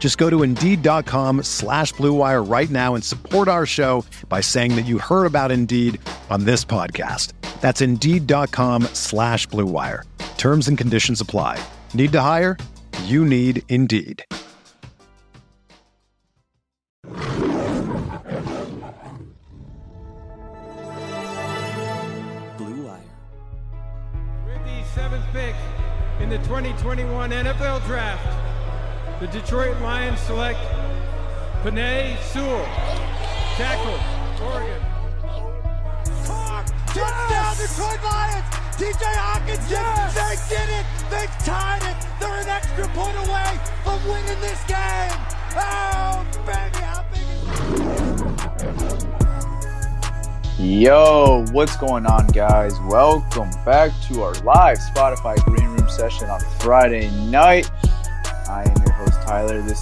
Just go to Indeed.com/Blue Wire right now and support our show by saying that you heard about Indeed on this podcast. That's Indeed.com/Blue Wire. Terms and conditions apply. Need to hire? You need Indeed. Blue Wire. With the seventh pick in the 2021 NFL Draft, the Detroit Lions select Penei Sewell, tackle, Oregon. Touchdown, Detroit Lions! TJ Hawkinson, They did it! They tied it! They're an extra point away from winning this game! Oh, baby, how big is it? Yo, what's going on, guys? Welcome back to our live Spotify Green Room session on Friday night. I am your host, Tyler. This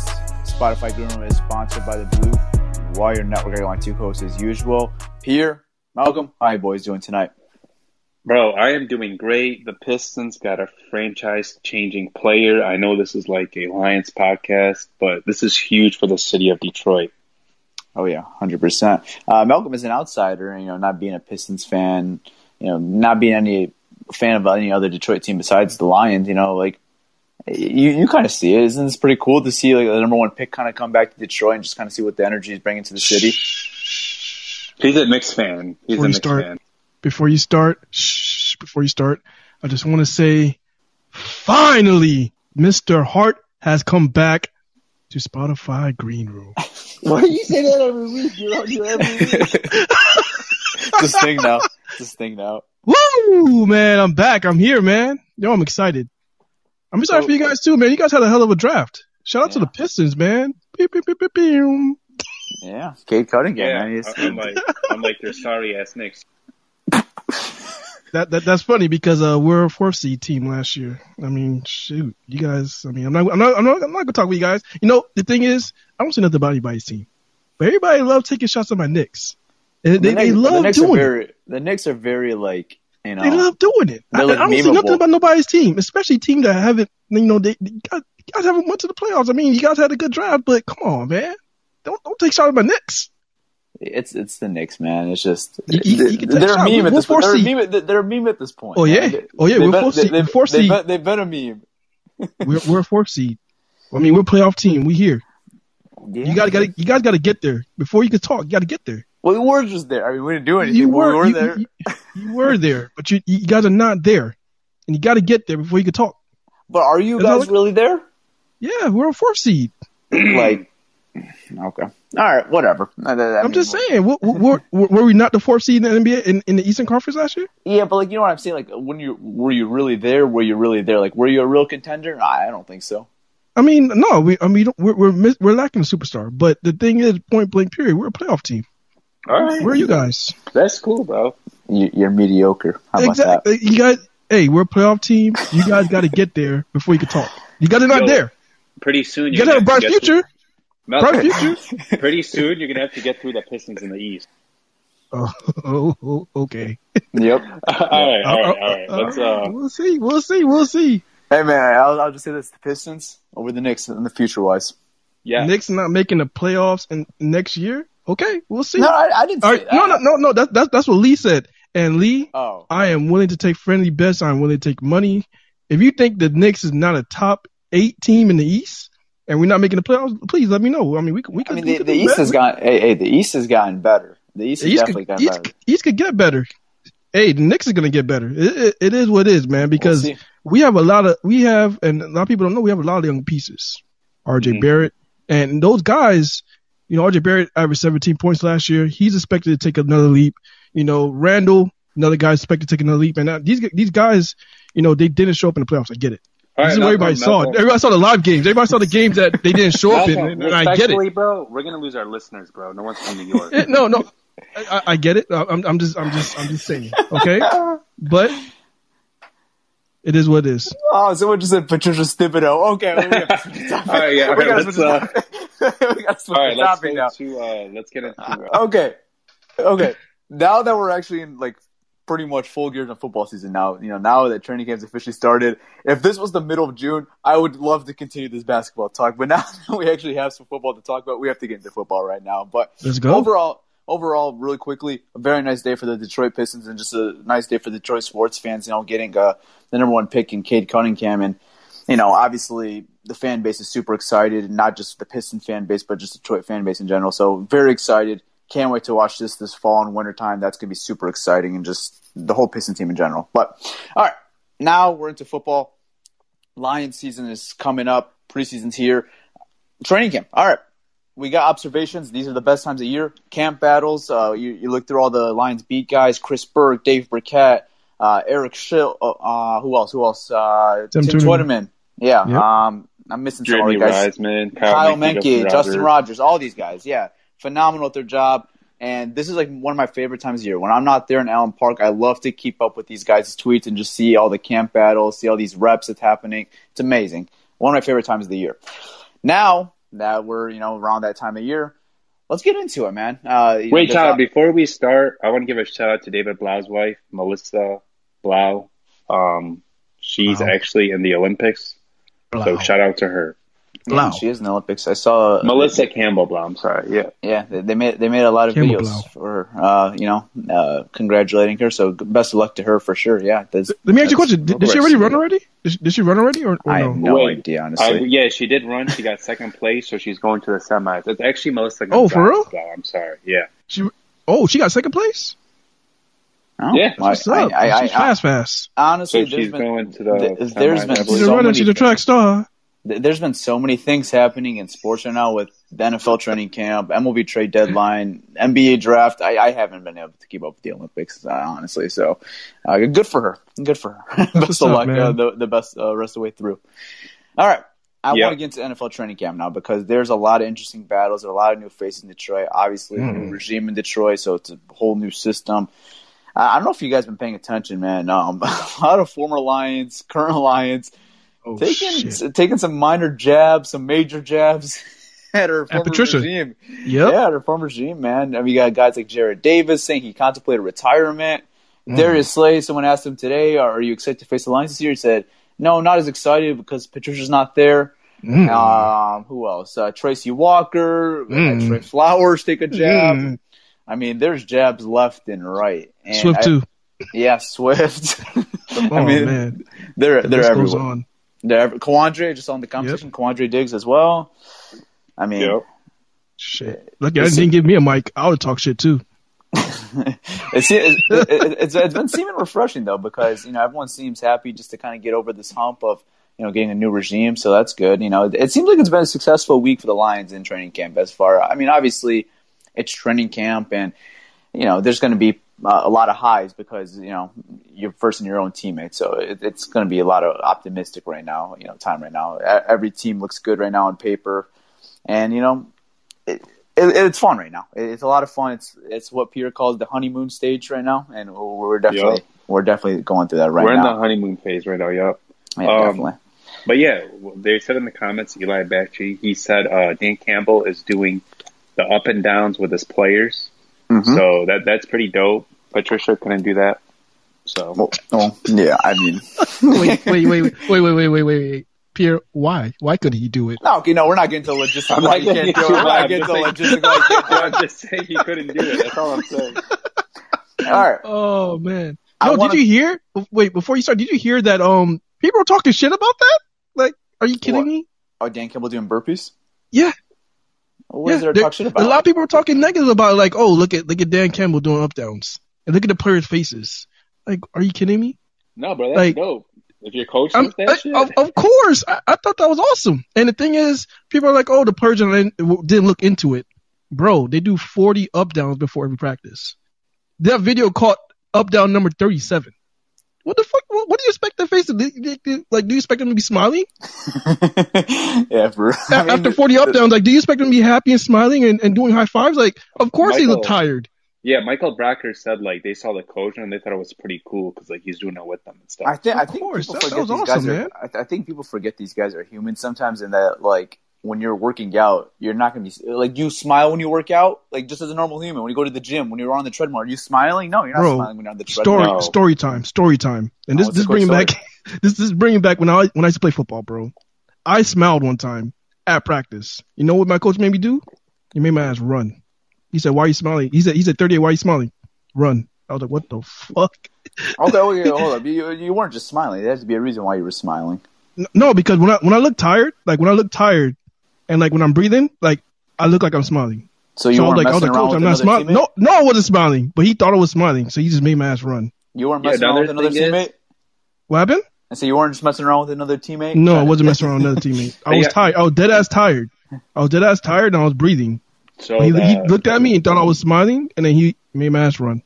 Spotify Green Room is sponsored by the Blue Wire Network. I got my two hosts as usual. Pierre, Malcolm, how are you boys doing tonight? Bro, I am doing great. The Pistons got a franchise-changing player. I know this is like a Lions podcast, but this is huge for the city of Detroit. Oh, yeah, 100%. Malcolm is an outsider, not being a Pistons fan, not being any fan of any other Detroit team besides the Lions, You kind of see it. Isn't this pretty cool to see the number one pick kind of come back to Detroit and just kind of see what the energy is bringing to the city? He's a Knicks fan. Before you start, I just want to say, finally, Mr. Hart has come back to Spotify Green Room. Why do you say that every week? You're on your every week. This thing now. Woo, man! I'm back. I'm here, man. Yo, I'm excited. I'm excited for you guys, too, man. You guys had a hell of a draft. Shout out to the Pistons, man. Beep, beep, beep, beep, beep. Yeah, Cade Cunningham. Yeah. Man. I'm like your sorry-ass Knicks. That's funny because we're a 4th seed team last year. I mean, shoot, you guys. I mean, I'm not gonna talk with you guys. The thing is, I don't say nothing about anybody's team, but everybody loves taking shots at my Knicks. They love doing it. The Knicks are very like. They love doing it. I don't see nothing about nobody's team, especially team that haven't. You guys haven't went to the playoffs. I mean, you guys had a good drive, but come on, man, don't take shots at my Knicks. It's the Knicks, man. It's just they're a meme at this point. Oh yeah, man. We're 4th seed. They've been a meme. We're a 4th seed. I mean, we're a playoff team. We here. Yeah. You guys got to get there before you can talk. You got to get there. Well, we were just there. I mean, we didn't do anything. We were there. You were there, but you guys are not there, and you got to get there before you can talk. But are you guys really there? Yeah, we're a 4th seed. Okay, all right, whatever. I'm just saying, were we not the 4th seed in the NBA in the Eastern Conference last year? Yeah, but what I'm saying, were you really there? Were you a real contender? I don't think so. I mean, no, we're lacking a superstar. But the thing is, point blank period, we're a playoff team. All right. Where are you guys? That's cool, bro. You're mediocre. How about that? You guys, hey, we're a playoff team. You guys got to get there before you can talk. You guys are not there. Pretty soon you're going to have a bright future. Pretty soon you're going to have to get through the Pistons in the East. Oh okay. Yep. All right. We'll see. Hey, man, I'll just say this. The Pistons over the Knicks in the future-wise. Yeah. Knicks not making the playoffs next year? Okay, we'll see. No, I didn't say that. No. That's what Lee said. And Lee, I am willing to take friendly bets. I'm willing to take money. If you think the Knicks is not a top 8 team in the East, and we're not making the playoffs, please let me know. I mean, we can. I mean, the East has gotten better. The East has definitely gotten better. East could get better. hey, the Knicks is going to get better. It is what it is, man, because a lot of people don't know, we have a lot of young pieces. RJ Barrett and those guys, you know, RJ Barrett averaged 17 points last year. He's expected to take another leap. You know, Randall, another guy expected to take another leap. And these guys, you know, they didn't show up in the playoffs. I get it. All this is what everybody saw. Everybody saw the live games. Everybody saw the games that they didn't show up in. And I get it, bro. We're gonna lose our listeners, bro. No one's coming to yours. No. I get it. I'm just saying. Okay, but it is what it is. Oh, someone just said Patricia Thibodeau. Okay. Let's get into it. Okay. Now that we're actually in pretty much full gear in football season now. You know, now that training camps officially started, if this was the middle of June, I would love to continue this basketball talk. But now that we actually have some football to talk about, we have to get into football right now. But let's go. Overall, really quickly, a very nice day for the Detroit Pistons and just a nice day for Detroit sports fans. You know, getting the #1 pick in Cade Cunningham, and you know, obviously the fan base is super excited, and not just the Piston fan base, but just Detroit fan base in general. So very excited. Can't wait to watch this fall and winter time. That's going to be super exciting, and just the whole Pistons team in general. But, all right, now we're into football. Lions season is coming up. Preseason's here. Training camp. All right. We got observations. These are the best times of year. Camp battles. You look through all the Lions beat guys. Chris Berg, Dave Burkett, Eric Schill. Who else? Tim Twitterman. Yeah. Yep. I'm missing some other guys. Reisman, Kyle Menke, Justin Rogers, all these guys. Yeah. Phenomenal at their job, and this is one of my favorite times of year. When I'm not there in Allen Park, I love to keep up with these guys' tweets and just see all the camp battles, see all these reps that's happening. It's amazing. One of my favorite times of the year. Now that we're around that time of year, let's get into it, man. Before we start, I want to give a shout out to David Blau's wife, Melissa Blau. She's actually in the Olympics, so shout out to her. Blau. Yeah, she is in the Olympics. I saw Melissa Campbell Blau. I'm sorry. Yeah. They made a lot of Campbell videos Blau for her, congratulating her. So best of luck to her for sure. Yeah. Let me ask you a question. Did she run already? Or I have no idea, honestly. She did run. She got second place, so she's going to the semis. It's actually Melissa. Oh, for real? Blau. I'm sorry. Yeah. She got second place. Oh, yeah, what's up? She's fast. Honestly, so she's going to the. There's been so many. She's a track star. There's been so many things happening in sports right now with the NFL training camp, MLB trade deadline, NBA draft. I haven't been able to keep up with the Olympics, honestly. So good for her. Best of luck. The best rest of the way through. All right. I want to get into NFL training camp now because there's a lot of interesting battles. There are a lot of new faces in Detroit. Obviously, new regime in Detroit, so it's a whole new system. I don't know if you guys have been paying attention, man. A lot of former Lions, current Lions, taking some minor jabs, some major jabs at her former regime. Yep. Yeah, at her former regime, man. I mean, you got guys like Jarrad Davis saying he contemplated retirement. Darius Slay, someone asked him today, are you excited to face the Lions this year? He said, no, not as excited because Patricia's not there. Who else? Tracy Walker, Trey Flowers take a jab. I mean, there's jabs left and right. And Swift too. Yeah, Swift. I mean, man. They're everywhere. Quandre, just on the competition, Quandre Diggs as well. I mean, shit. Look, you didn't give me a mic. I would talk shit too. It's been seeming refreshing though, because everyone seems happy just to kind of get over this hump of getting a new regime. So that's good. It seems like it's been a successful week for the Lions in training camp as far. I mean, obviously, it's training camp, and there's going to be a lot of highs because you're first in your own teammate, so it's going to be a lot of optimistic right now. Time right now, every team looks good right now on paper, and it's fun right now. It's a lot of fun. It's what Peter calls the honeymoon stage right now, and we're definitely going through that right now. We're in the honeymoon phase right now. Yeah, definitely. But they said in the comments, Eli Batchy, he said Dan Campbell is doing the up and downs with his players. So that's pretty dope. Patricia couldn't do that. So wait. Pierre, why? Why couldn't he do it? No, we're not getting to logistics. I'm just saying he couldn't do it. That's all I'm saying. All right. Oh man. Did you hear? Wait, before you start, did you hear that people are talking shit about that? Like, are you kidding me? Oh, Dan Campbell doing burpees? Yeah. What is there to talk shit about? A lot of people are talking negative about it, like, oh, look at Dan Campbell doing up downs, and look at the players' faces. Like, are you kidding me? No, bro, that's like, dope. If your coach does that shit. Of course. I thought that was awesome. And the thing is, people are like, oh, the Persian didn't look into it. Bro, they do 40 up-downs before every practice. That video caught up-down number 37. What the fuck? What do you expect their face to do? Like, do you expect them to be smiling? Yeah, bro. After 40 up-downs, like, do you expect them to be happy and smiling and doing high fives? Like, of course they look tired. Yeah, Michael Bracker said, like, they saw the coach and they thought it was pretty cool because, like, he's doing it with them and stuff. I think people forget these guys are human sometimes, and that, like, when you're working out, you're not going to be – like, you smile when you work out, like, just as a normal human. When you go to the gym, when you're on the treadmill, are you smiling? No, you're not smiling when you're on the treadmill. Story time. And this is bringing back when I used to play football, bro. I smiled one time at practice. You know what my coach made me do? He made my ass run. He said, why are you smiling? He said, 38, why are you smiling? Run. I was like, what the fuck? Okay, hold up. You weren't just smiling. There has to be a reason why you were smiling. No, because when I look tired, and, like, when I'm breathing, like, I look like I'm smiling. So you weren't messing around with another teammate? No, I wasn't smiling, but he thought I was smiling, so he just made my ass run. You weren't messing around with another teammate? What happened? I said you weren't just messing around with another teammate? No, I wasn't messing around with another teammate. I was tired. I was dead-ass tired, and I was breathing. So he looked at me and thought I was smiling, and then he made my ass run.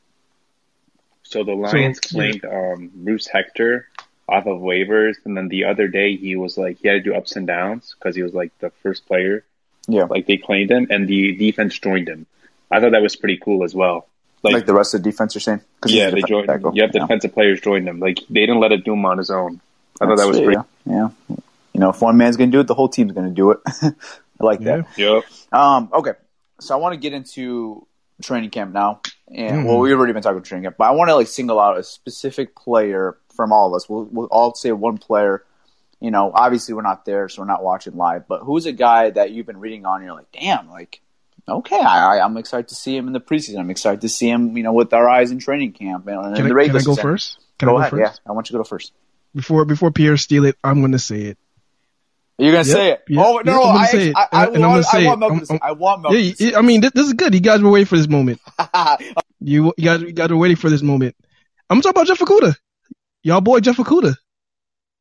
So the Lions claimed Bruce Hector off of waivers, and then the other day he was like, he had to do ups and downs because he was like the first player. Yeah. Like they claimed him, and the defense joined him. I thought that was pretty cool as well. Like the rest of the defense are saying? Yeah, they joined. The defensive players joined him. Like they didn't let it do him on his own. I thought that was pretty cool. Yeah. You know, if one man's going to do it, the whole team's going to do it. I like that. Yeah. Okay. So I want to get into training camp now, and well, we've already been talking about training camp, but I want to like single out a specific player from all of us. We'll all say one player. You know, obviously we're not there, so we're not watching live. But who's a guy that you've been reading on? And you're like, damn, like, okay, I'm excited to see him in the preseason. I'm excited to see him, you know, with our eyes in training camp and in the regular season. Can I go first? Go ahead. Yeah, I want you to go first. Before Pierre steal it, I'm going to say it. You're going to say it. Yep. Oh, no, I want Melvin. I mean, this is good. You guys were waiting for this moment. you guys were waiting for this moment. I'm talking about Jeff Okudah. Y'all boy Jeff Okudah.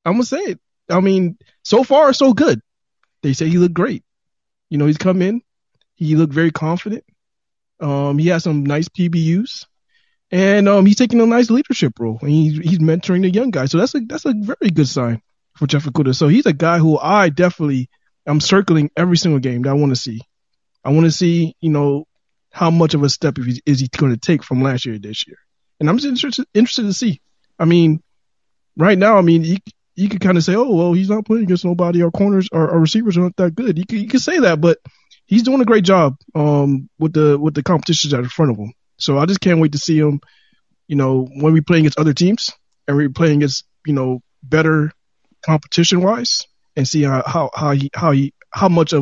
I'm going to say it. I mean, so far, so good. They say he looked great. You know, he's come in. He looked very confident. He has some nice PBUs. And he's taking a nice leadership role. And he's mentoring the young guys. So that's a very good sign for Jeff Okudah. So he's a guy who I definitely am circling every single game that I want to see. I want to see, you know, how much of a step is he going to take from last year to this year. And I'm just interested to see. I mean, right now, I mean, you could kind of say, oh, well, he's not playing against nobody. Our corners, our receivers aren't that good. You could say that, but he's doing a great job with the competitions that are in front of him. So I just can't wait to see him, you know, when we play against other teams and we're playing against, you know, better competition wise, and see how much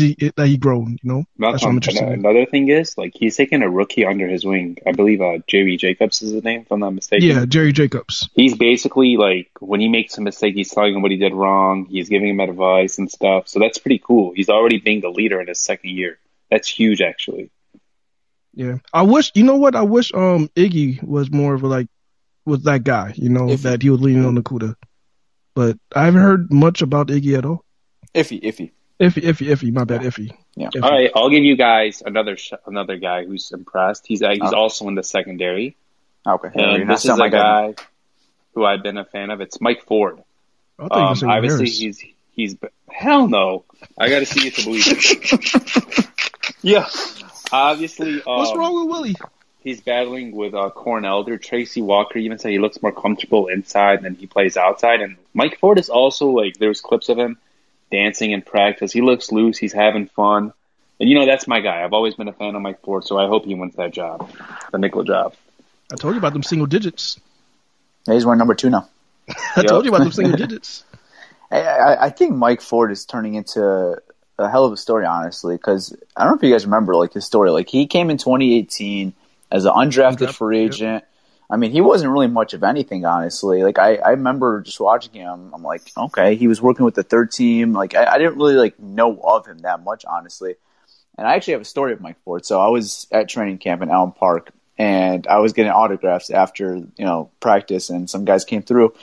he grown, you know. That's what I'm interested in. Another thing is, like, he's taking a rookie under his wing. I believe Jerry Jacobs is his name, if I'm not mistaken. Yeah, Jerry Jacobs. He's basically like, when he makes a mistake, he's telling him what he did wrong. He's giving him advice and stuff. So that's pretty cool. He's already being the leader in his second year. That's huge, actually. Yeah, I wish Iggy was more of a, like, was that guy, you know, that he was leaning on Okudah. But I haven't heard much about Iggy at all. Iffy. My bad, yeah. Iffy. Yeah. All right, I'll give you guys another guy who's impressed. He's also in the secondary. Okay. And this is a guy who I've been a fan of. It's Mike Ford. I thought you were saying obviously Harris. He's hell no. I got to see it to believe it. Yeah. Obviously. What's wrong with Willie? He's battling with Cornelder. Tracy Walker even said he looks more comfortable inside than he plays outside. And Mike Ford is also, like, there's clips of him dancing in practice. He looks loose. He's having fun. And, you know, that's my guy. I've always been a fan of Mike Ford, so I hope he wins that job, the nickel job. I told you about them single digits. Yeah, he's wearing number 2 now. I told you about them single digits. I think Mike Ford is turning into a hell of a story, honestly, because I don't know if you guys remember, like, his story. Like, he came in 2018 – as an undrafted free agent. I mean, he wasn't really much of anything, honestly. Like, I remember just watching him. I'm like, okay, he was working with the third team. Like, I didn't really, like, know of him that much, honestly. And I actually have a story of Mike Ford. So I was at training camp in Elm Park, and I was getting autographs after, you know, practice, and some guys came through.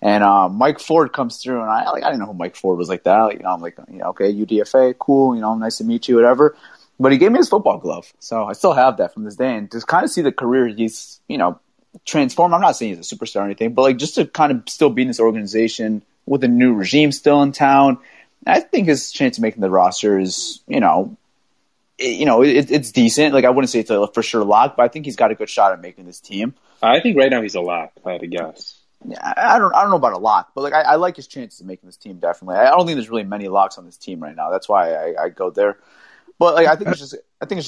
And Mike Ford comes through, and I didn't know who Mike Ford was like that. You know, I'm like, you know, okay, UDFA, cool, you know, nice to meet you, whatever. But he gave me his football glove, so I still have that from this day. And to kind of see the career he's, you know, transformed. I'm not saying he's a superstar or anything, but like just to kind of still be in this organization with a new regime still in town, I think his chance of making the roster is, it's decent. Like I wouldn't say it's a for sure lock, but I think he's got a good shot at making this team. I think right now he's a lock, if I had to guess. I don't know about a lock, but like I like his chances of making this team definitely. I don't think there's really many locks on this team right now. That's why I go there. But like I think it's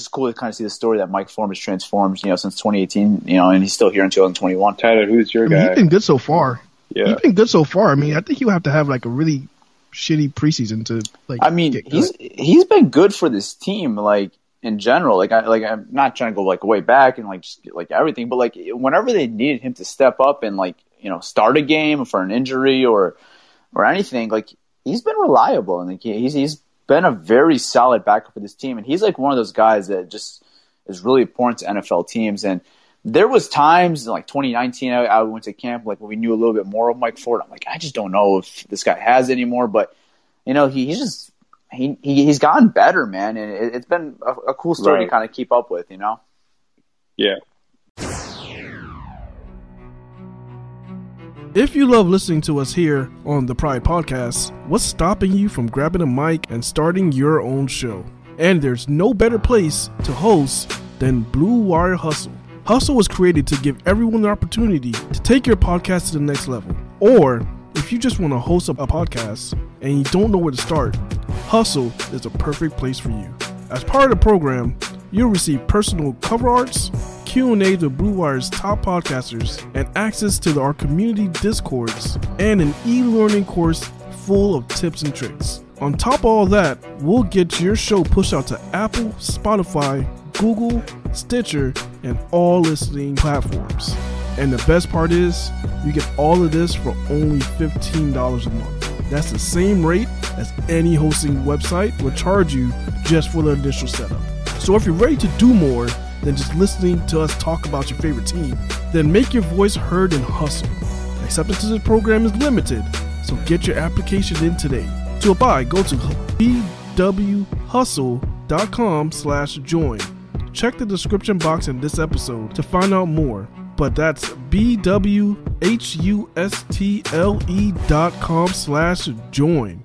just cool to kind of see the story that Mike Form has transformed, you know, since 2018, you know, and he's still here in 2021. Tyler, who's your guy? You've been good so far. Yeah, you've been good so far. I mean, I think you have to have like a really shitty preseason to like. I mean, he's been good for this team, like in general. Like I'm not trying to go like way back and like just like everything, but like whenever they needed him to step up and like, you know, start a game for an injury or anything, like he's been reliable, and like he's been a very solid backup for this team. And he's like one of those guys that just is really important to NFL teams. And there was times in like 2019, I went to camp, like when we knew a little bit more of Mike Ford, I'm like, I just don't know if this guy has anymore, but you know, he's gotten better, man. And it's been a cool story to kind of keep up with, you know? Yeah. If you love listening to us here on the Pride Podcast, what's stopping you from grabbing a mic and starting your own show? And there's no better place to host than Blue Wire Hustle. Hustle was created to give everyone the opportunity to take your podcast to the next level. Or if you just want to host a podcast and you don't know where to start, Hustle is the perfect place for you. As part of the program, you'll receive personal cover arts, Q&As with Blue Wire's top podcasters, and access to our community discords and an e-learning course full of tips and tricks. On top of all that, we'll get your show pushed out to Apple, Spotify, Google, Stitcher, and all listening platforms. And the best part is, you get all of this for only $15 a month. That's the same rate as any hosting website will charge you just for the initial setup. So if you're ready to do more than just listening to us talk about your favorite team, then make your voice heard and Hustle. Acceptance to this program is limited, so get your application in today. To apply, go to bwhustle.com/join. Check the description box in this episode to find out more, but that's bwhustle.com/join.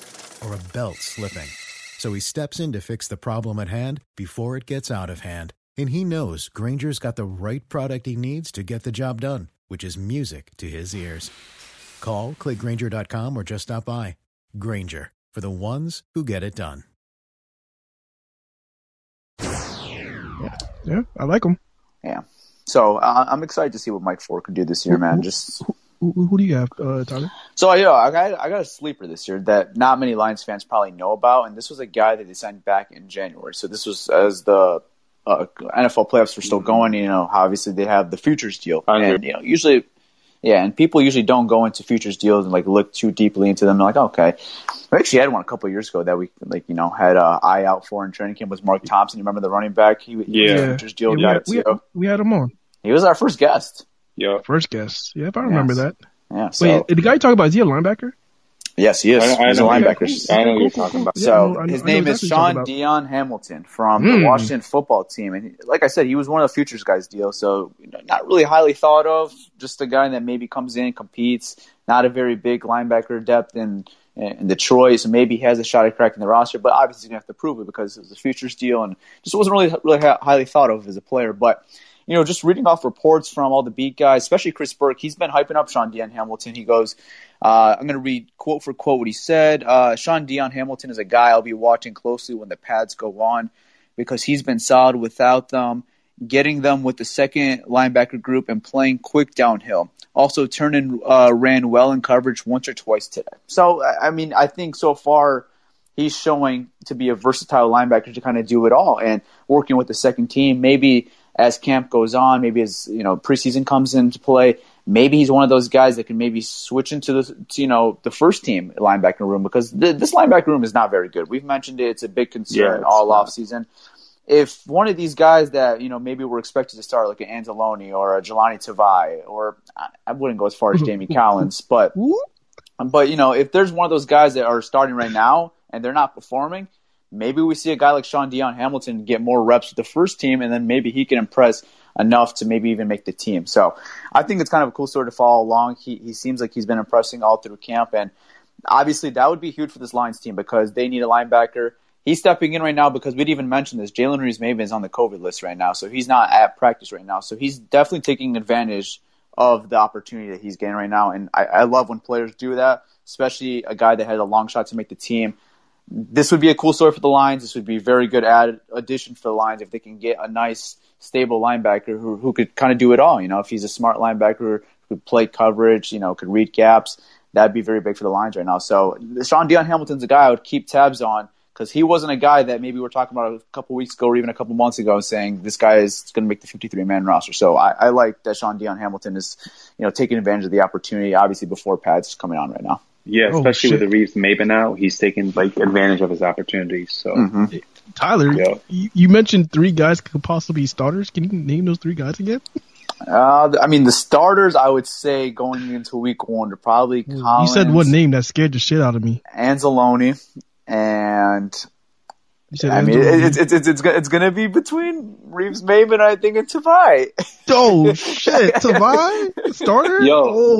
or a belt slipping. So he steps in to fix the problem at hand before it gets out of hand. And he knows Granger's got the right product he needs to get the job done, which is music to his ears. Call, click Grainger.com, or just stop by. Grainger, for the ones who get it done. Yeah, I like him. Yeah. So I'm excited to see what Mike Ford could do this year, man. Just... Who do you have, Tyler? So, you know, I got a sleeper this year that not many Lions fans probably know about, and this was a guy that they signed back in January. So this was as the NFL playoffs were still going. You know, obviously they have the futures deal, and you know, usually Yeah, and people usually don't go into futures deals and like look too deeply into them. They're like, okay, we actually had one a couple of years ago that we like had an eye out for in training camp was Mark Thompson. You remember the running back? He was a futures deal guy. We had him on. He was our first guest. Yeah, first guest. Yep, I remember that. Yeah. So, wait, did the guy you talk about, is he a linebacker? Yes, he is. He's a linebacker. I know who you're talking about. So his name is Sean Dion Hamilton from the Washington football team. And like I said, he was one of the futures guys deal. So not really highly thought of, just a guy that maybe comes in, competes, not a very big linebacker depth in Detroit. So maybe he has a shot at cracking the roster, but obviously he's going to have to prove it because it was a futures deal and just wasn't really highly thought of as a player. But you know, just reading off reports from all the beat guys, especially Chris Burke, he's been hyping up Sean Dion Hamilton. He goes, I'm going to read quote for quote what he said. Sean Dion Hamilton is a guy I'll be watching closely when the pads go on because he's been solid without them, getting them with the second linebacker group and playing quick downhill. Also, Turner ran well in coverage once or twice today. So, I mean, I think so far he's showing to be a versatile linebacker to kind of do it all and working with the second team, maybe – as camp goes on, maybe as preseason comes into play, maybe he's one of those guys that can maybe switch into the first team linebacker room because this linebacker room is not very good. We've mentioned it; it's a big concern all off season. If one of these guys that maybe we're expected to start, like an Anzalone or a Jelani Tavai, or I wouldn't go as far as Jamie Collins, but if there's one of those guys that are starting right now and they're not performing. Maybe we see a guy like Sean Dion Hamilton get more reps with the first team, and then maybe he can impress enough to maybe even make the team. So I think it's kind of a cool story to follow along. He seems like he's been impressing all through camp, and obviously that would be huge for this Lions team because they need a linebacker. He's stepping in right now because we'd even mentioned this. Jalen Reeves-Maybin is on the COVID list right now, so he's not at practice right now. So he's definitely taking advantage of the opportunity that he's getting right now, and I love when players do that, especially a guy that had a long shot to make the team. This would be a cool story for the Lions. This would be a very good addition for the Lions if they can get a nice, stable linebacker who could kind of do it all. If he's a smart linebacker who could play coverage, could read gaps, that'd be very big for the Lions right now. So Sean Dion Hamilton's a guy I would keep tabs on because he wasn't a guy that maybe we're talking about a couple weeks ago or even a couple months ago saying this guy is going to make the 53-man roster. So I like that Sean Dion Hamilton is, taking advantage of the opportunity, obviously before pads is coming on right now. Yeah, especially with the Reeves-Maybin out, he's taking advantage of his opportunities. So, Tyler, you mentioned three guys could possibly be starters. Can you name those three guys again? The starters, I would say, going into week one, are probably Collins. You said one name that scared the shit out of me. Anzalone, and it's going to be between Reeves-Maybin, I think, and Tavai. Oh, shit. Tavai? Starter?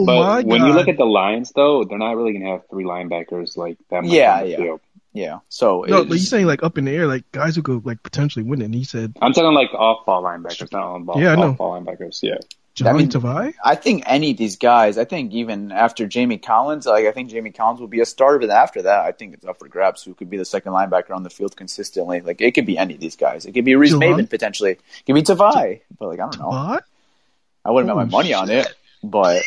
But when you look at the Lions, though, they're not really going to have three linebackers like that much on the field. Yeah. So but you're saying like up in the air, like guys who could like potentially win it. And he said I'm talking like off-ball linebackers, not on-ball. Yeah, I know. Off-ball linebackers, yeah. Tavai? I think any of these guys, I think even after Jamie Collins, I think Jamie Collins will be a starter, but after that, I think it's up for grabs who could be the second linebacker on the field consistently. Like, it could be any of these guys. It could be Reeves-Maybin, potentially. It could be Tavai. But, I don't know. I wouldn't bet my money on it, but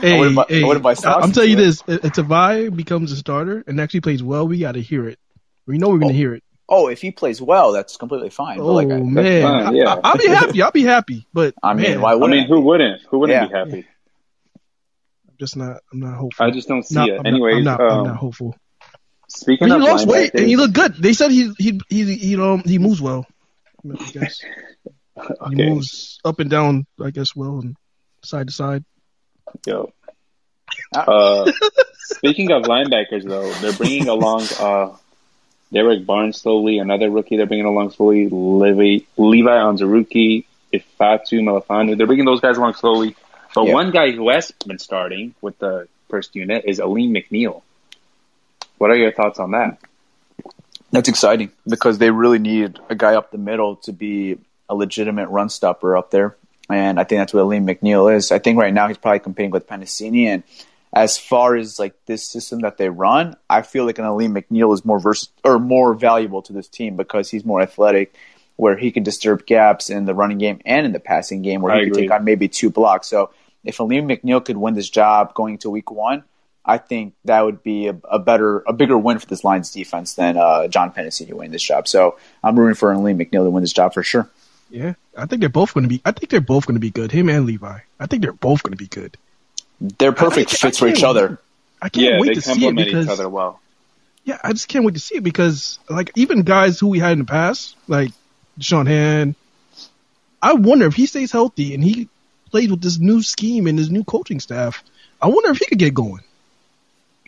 I wouldn't buy stocks. I'm telling you this. If Tavai becomes a starter and actually plays well, we got to hear it. We know we're going to hear it. Oh, if he plays well, that's completely fine. Oh, man. Fine, yeah. I'll be happy. I'll be happy. But, why wouldn't? Who wouldn't? Who wouldn't be happy? I'm not hopeful. I just don't see it. Anyways, I'm not hopeful. Speaking of, he lost weight and he looked good. They said he moves well. I guess. Okay. He moves up and down, I guess, well, and side to side. Yo. Speaking of linebackers, though, they're bringing along Derek Barnes slowly, another rookie they're bringing along slowly, Levi Onzaruki, Ifatu Melifanu. They're bringing those guys along slowly. But one guy who has been starting with the first unit is Aleem McNeil. What are your thoughts on that? That's exciting because they really need a guy up the middle to be a legitimate run stopper up there. And I think that's what Aleem McNeil is. I think right now he's probably competing with Penasini, and as far as this system that they run, I feel like an Aleem McNeil is more more valuable to this team because he's more athletic, where he can disturb gaps in the running game and in the passing game, where he can take on maybe two blocks. So if Aleem McNeil could win this job going to week one, I think that would be a bigger win for this Lions defense than John Penasini winning this job. So I'm rooting for Aleem McNeil to win this job for sure. Yeah, I think they're both going to be. I think they're both going to be good. Him and Levi. I think they're both going to be good. They're perfect fits for each other. I can't wait to see it because each other well. Yeah, I just can't wait to see it because like even guys who we had in the past, like Sean Hand, I wonder if he stays healthy and he plays with this new scheme and his new coaching staff. I wonder if he could get going.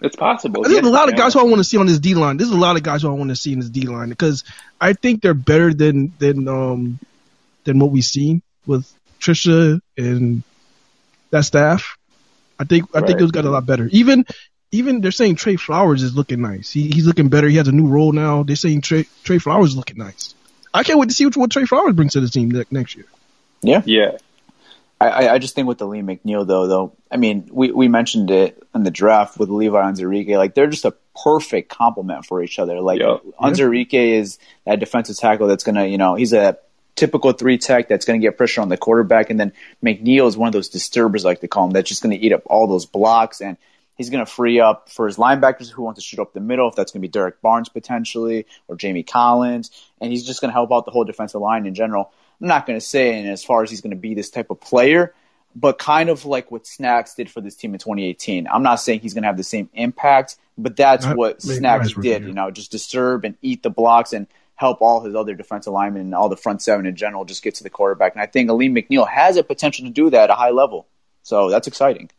It's possible. There's a lot of guys who I want to see on this D line. There's a lot of guys who I want to see in this D line because I think they're better than what we've seen with Trisha and that staff. I think it got a lot better. Even they're saying Trey Flowers is looking nice. He's looking better. He has a new role now. They're saying Trey Flowers is looking nice. I can't wait to see what Trey Flowers brings to the team next year. Yeah, yeah. I just think with the Lee McNeil though, I mean, we mentioned it in the draft with Levi Anzarike. Like they're just a perfect complement for each other. Like Anzarike is that defensive tackle that's gonna, he's a typical 3-tech that's going to get pressure on the quarterback, and then McNeil is one of those disturbers, like they call him, that's just going to eat up all those blocks, and he's going to free up for his linebackers who want to shoot up the middle, if that's going to be Derek Barnes potentially or Jamie Collins, and he's just going to help out the whole defensive line in general. I'm not going to say and as far as he's going to be this type of player, but kind of like what Snacks did for this team in 2018. I'm not saying he's going to have the same impact, but that's what Snacks did, just disturb and eat the blocks and help all his other defensive linemen and all the front seven in general just get to the quarterback. And I think Aleem McNeil has a potential to do that at a high level. So that's exciting.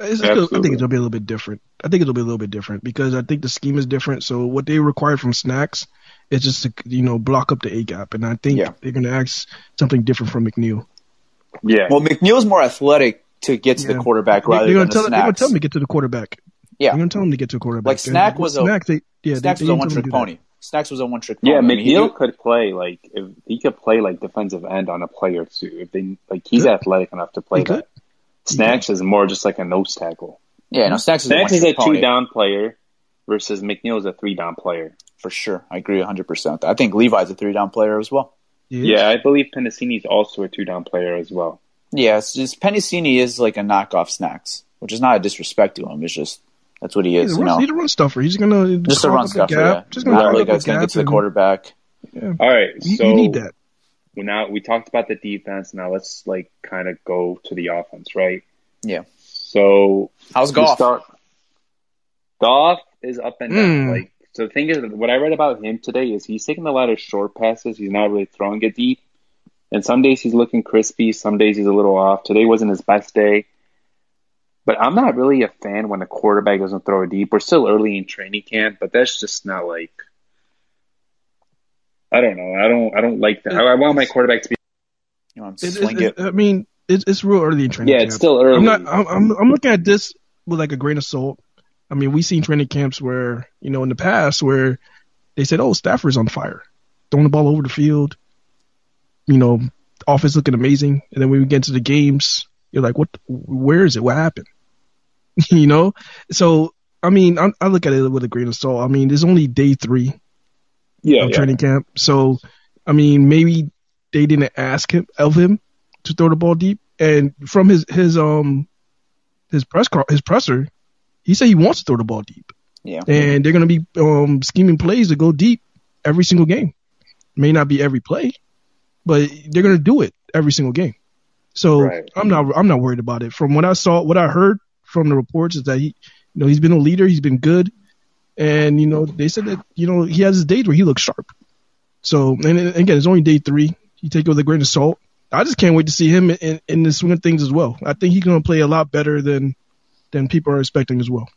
I think it'll be a little bit different. Because I think the scheme is different. So what they require from Snacks is just to, block up the A-gap. And I think they're going to ask something different from McNeil. Yeah. Well, McNeil's more athletic to get to the quarterback rather than Snacks. They're going to tell him to get to the quarterback. Yeah. They're going to tell him to get to the quarterback. Like Snacks was a one-trick pony. Snacks was a one-trick player. Yeah, McNeil could play like defensive end on a play or two. If they he's athletic enough to play that. Snacks is more just like a nose tackle. Yeah, no, Snacks is a two-down player versus McNeil is a three-down player for sure. I agree 100%. I think Levi's a three-down player as well. Yeah, I believe Pennicini's also a two-down player as well. Yeah, Pennicini is like a knockoff Snacks, which is not a disrespect to him. It's just. That's what he is. He's a run stuffer. He's gonna just a run stuffer. Yeah. Just gonna really guy's gonna get to the quarterback. Yeah. All right, so you need that. Now we talked about the defense. Now let's kind of go to the offense, right? Yeah. So how's Goff? Goff is up and down. So the thing is, what I read about him today is he's taking a lot of short passes. He's not really throwing it deep. And some days he's looking crispy. Some days he's a little off. Today wasn't his best day. But I'm not really a fan when a quarterback doesn't throw deep. We're still early in training camp, but that's just not I don't know. I don't like that. I want my quarterback to be. It's real early in training camp. Yeah, it's still early. I'm looking at this with a grain of salt. I mean, we've seen training camps where in the past where they said, "Oh, Stafford's on fire, throwing the ball over the field." Offense looking amazing, and then when we get to the games. You're like, what? Where is it? What happened? So I mean, I look at it with a grain of salt. I mean, there's only day 3 of training camp, so I mean, maybe they didn't ask him to throw the ball deep. And from his presser, he said he wants to throw the ball deep. Yeah, and they're gonna be scheming plays to go deep every single game. May not be every play, but they're gonna do it every single game. So I'm not worried about it. From what I heard from the reports is that he, he's been a leader, he's been good, and they said that he has his days where he looks sharp. So and again, it's only day 3. You take it with a grain of salt. I just can't wait to see him in the swing of things as well. I think he's going to play a lot better than people are expecting as well.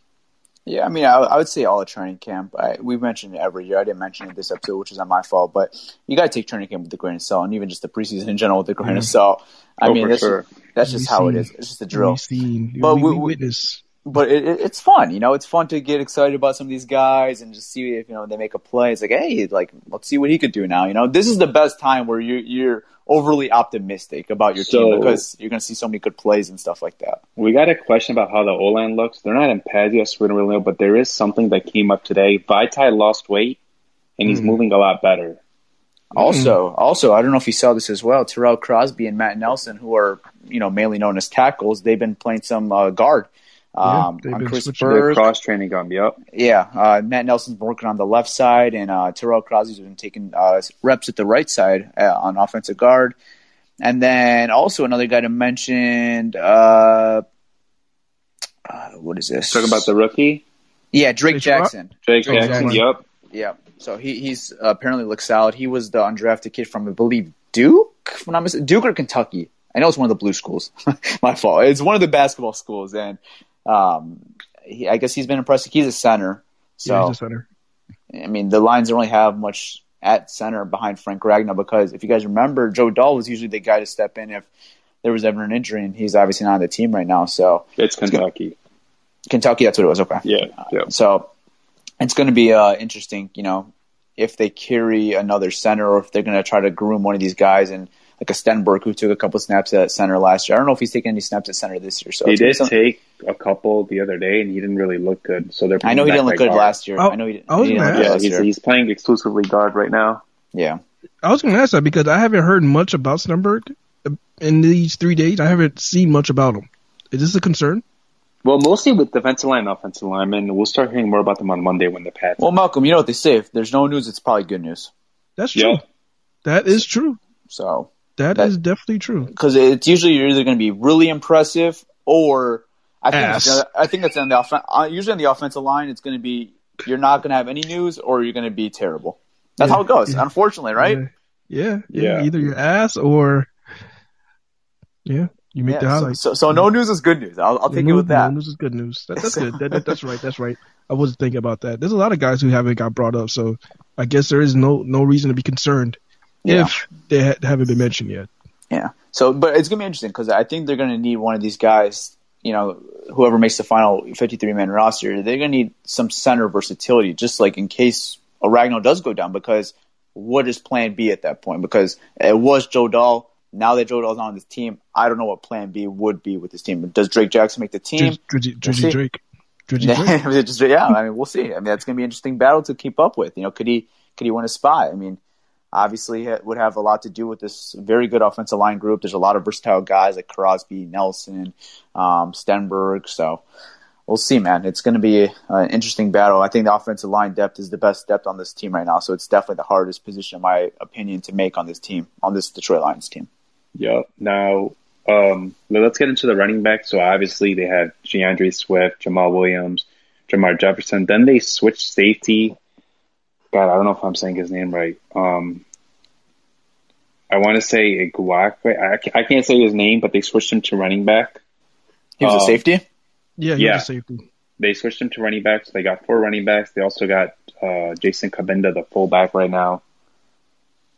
Yeah, I mean, I would say all of training camp. We mentioned it every year. I didn't mention it this episode, which is not my fault. But you got to take training camp with a grain of salt, and even just the preseason in general with a grain of salt. That's just how it is. It's just a drill. We witness. But it's fun, It's fun to get excited about some of these guys and just see if they make a play. It's like, hey, let's see what he could do now. This is the best time where you're overly optimistic about your team because you're going to see so many good plays and stuff like that. We got a question about how the O-line looks. They're not in pads yet, so we don't really know, but there is something that came up today. Vitae lost weight, and he's moving a lot better. Also, I don't know if you saw this as well, Terrell Crosby and Matt Nelson, who are mainly known as tackles, they've been playing some guard. On Chris Berg, cross-training on me up. Yeah, Matt Nelson's been working on the left side, and Terrell Crosby's been taking reps at the right side on offensive guard. And then also another guy to mention, what is this? Talking about the rookie? Yeah, Drake Jackson. Yep. So he's apparently looks solid. He was the undrafted kid from, I believe, Duke? When I'm Duke or Kentucky? I know it's one of the blue schools. My fault. It's one of the basketball schools, and I guess he's been impressive. He's a center. So, yeah, he's a center. I mean, the Lions don't really have much at center behind Frank Ragnow because if you guys remember, Joe Dahl was usually the guy to step in if there was ever an injury, and he's obviously not on the team right now. So it's Kentucky. Kentucky, that's what it was. Okay. Yeah. So it's going to be interesting, you know, if they carry another center or if they're going to try to groom one of these guys and – like a Stenberg who took a couple snaps at center last year. I don't know if he's taken any snaps at center this year. So he did take a couple the other day, and he didn't really look good. So they're. I know he didn't look good last year. I know he didn't look good last year. He's playing exclusively guard right now. Yeah. I was going to ask that because I haven't heard much about Stenberg in these 3 days. I haven't seen much about him. Is this a concern? Well, mostly with defensive line and offensive linemen. We'll start hearing more about them on Monday when the Pats. Well, Malcolm, you know what they say. If there's no news, it's probably good news. That's true. Yeah. That is true. So... That is definitely true. Because it's usually you're either going to be really impressive or I think that's on the usually on the offensive line it's going to be you're not going to have any news or you're going to be terrible. That's how it goes, unfortunately, right? Yeah. Either your ass or you make the highlights. So no news is good news. I'll take it with that. No news is good news. That's good. That's right. I wasn't thinking about that. There's a lot of guys who haven't got brought up, so I guess there is no reason to be concerned. If they haven't been mentioned yet. Yeah. So, but it's going to be interesting because I think they're going to need one of these guys, you know, whoever makes the final 53-man roster, they're going to need some center versatility just like in case Ragnow does go down because what is plan B at that point? Because it was Joe Dahl. Now that Joe Dahl's not on this team, I don't know what plan B would be with this team. Does Drake Jackson make the team? Drake. Yeah, I mean, we'll see. I mean, that's going to be an interesting battle to keep up with. You know, could he win a spot? I mean, obviously, it would have a lot to do with this very good offensive line group. There's a lot of versatile guys like Crosby, Nelson, Stenberg. So we'll see, man. It's going to be an interesting battle. I think the offensive line depth is the best depth on this team right now. So it's definitely the hardest position, in my opinion, to make on this team, on this Detroit Lions team. Yeah. Now, let's get into the running back. So obviously, they have DeAndre Swift, Jamal Williams, Jamar Jefferson. Then they switched safety. God, I don't know if I'm saying his name right. I want to say Iguakwe. I can't say his name, but they switched him to running back. He was a safety? Yeah, he was a safety. They switched him to running back, so they got 4 running backs. They also got Jason Kabinda, the fullback right now.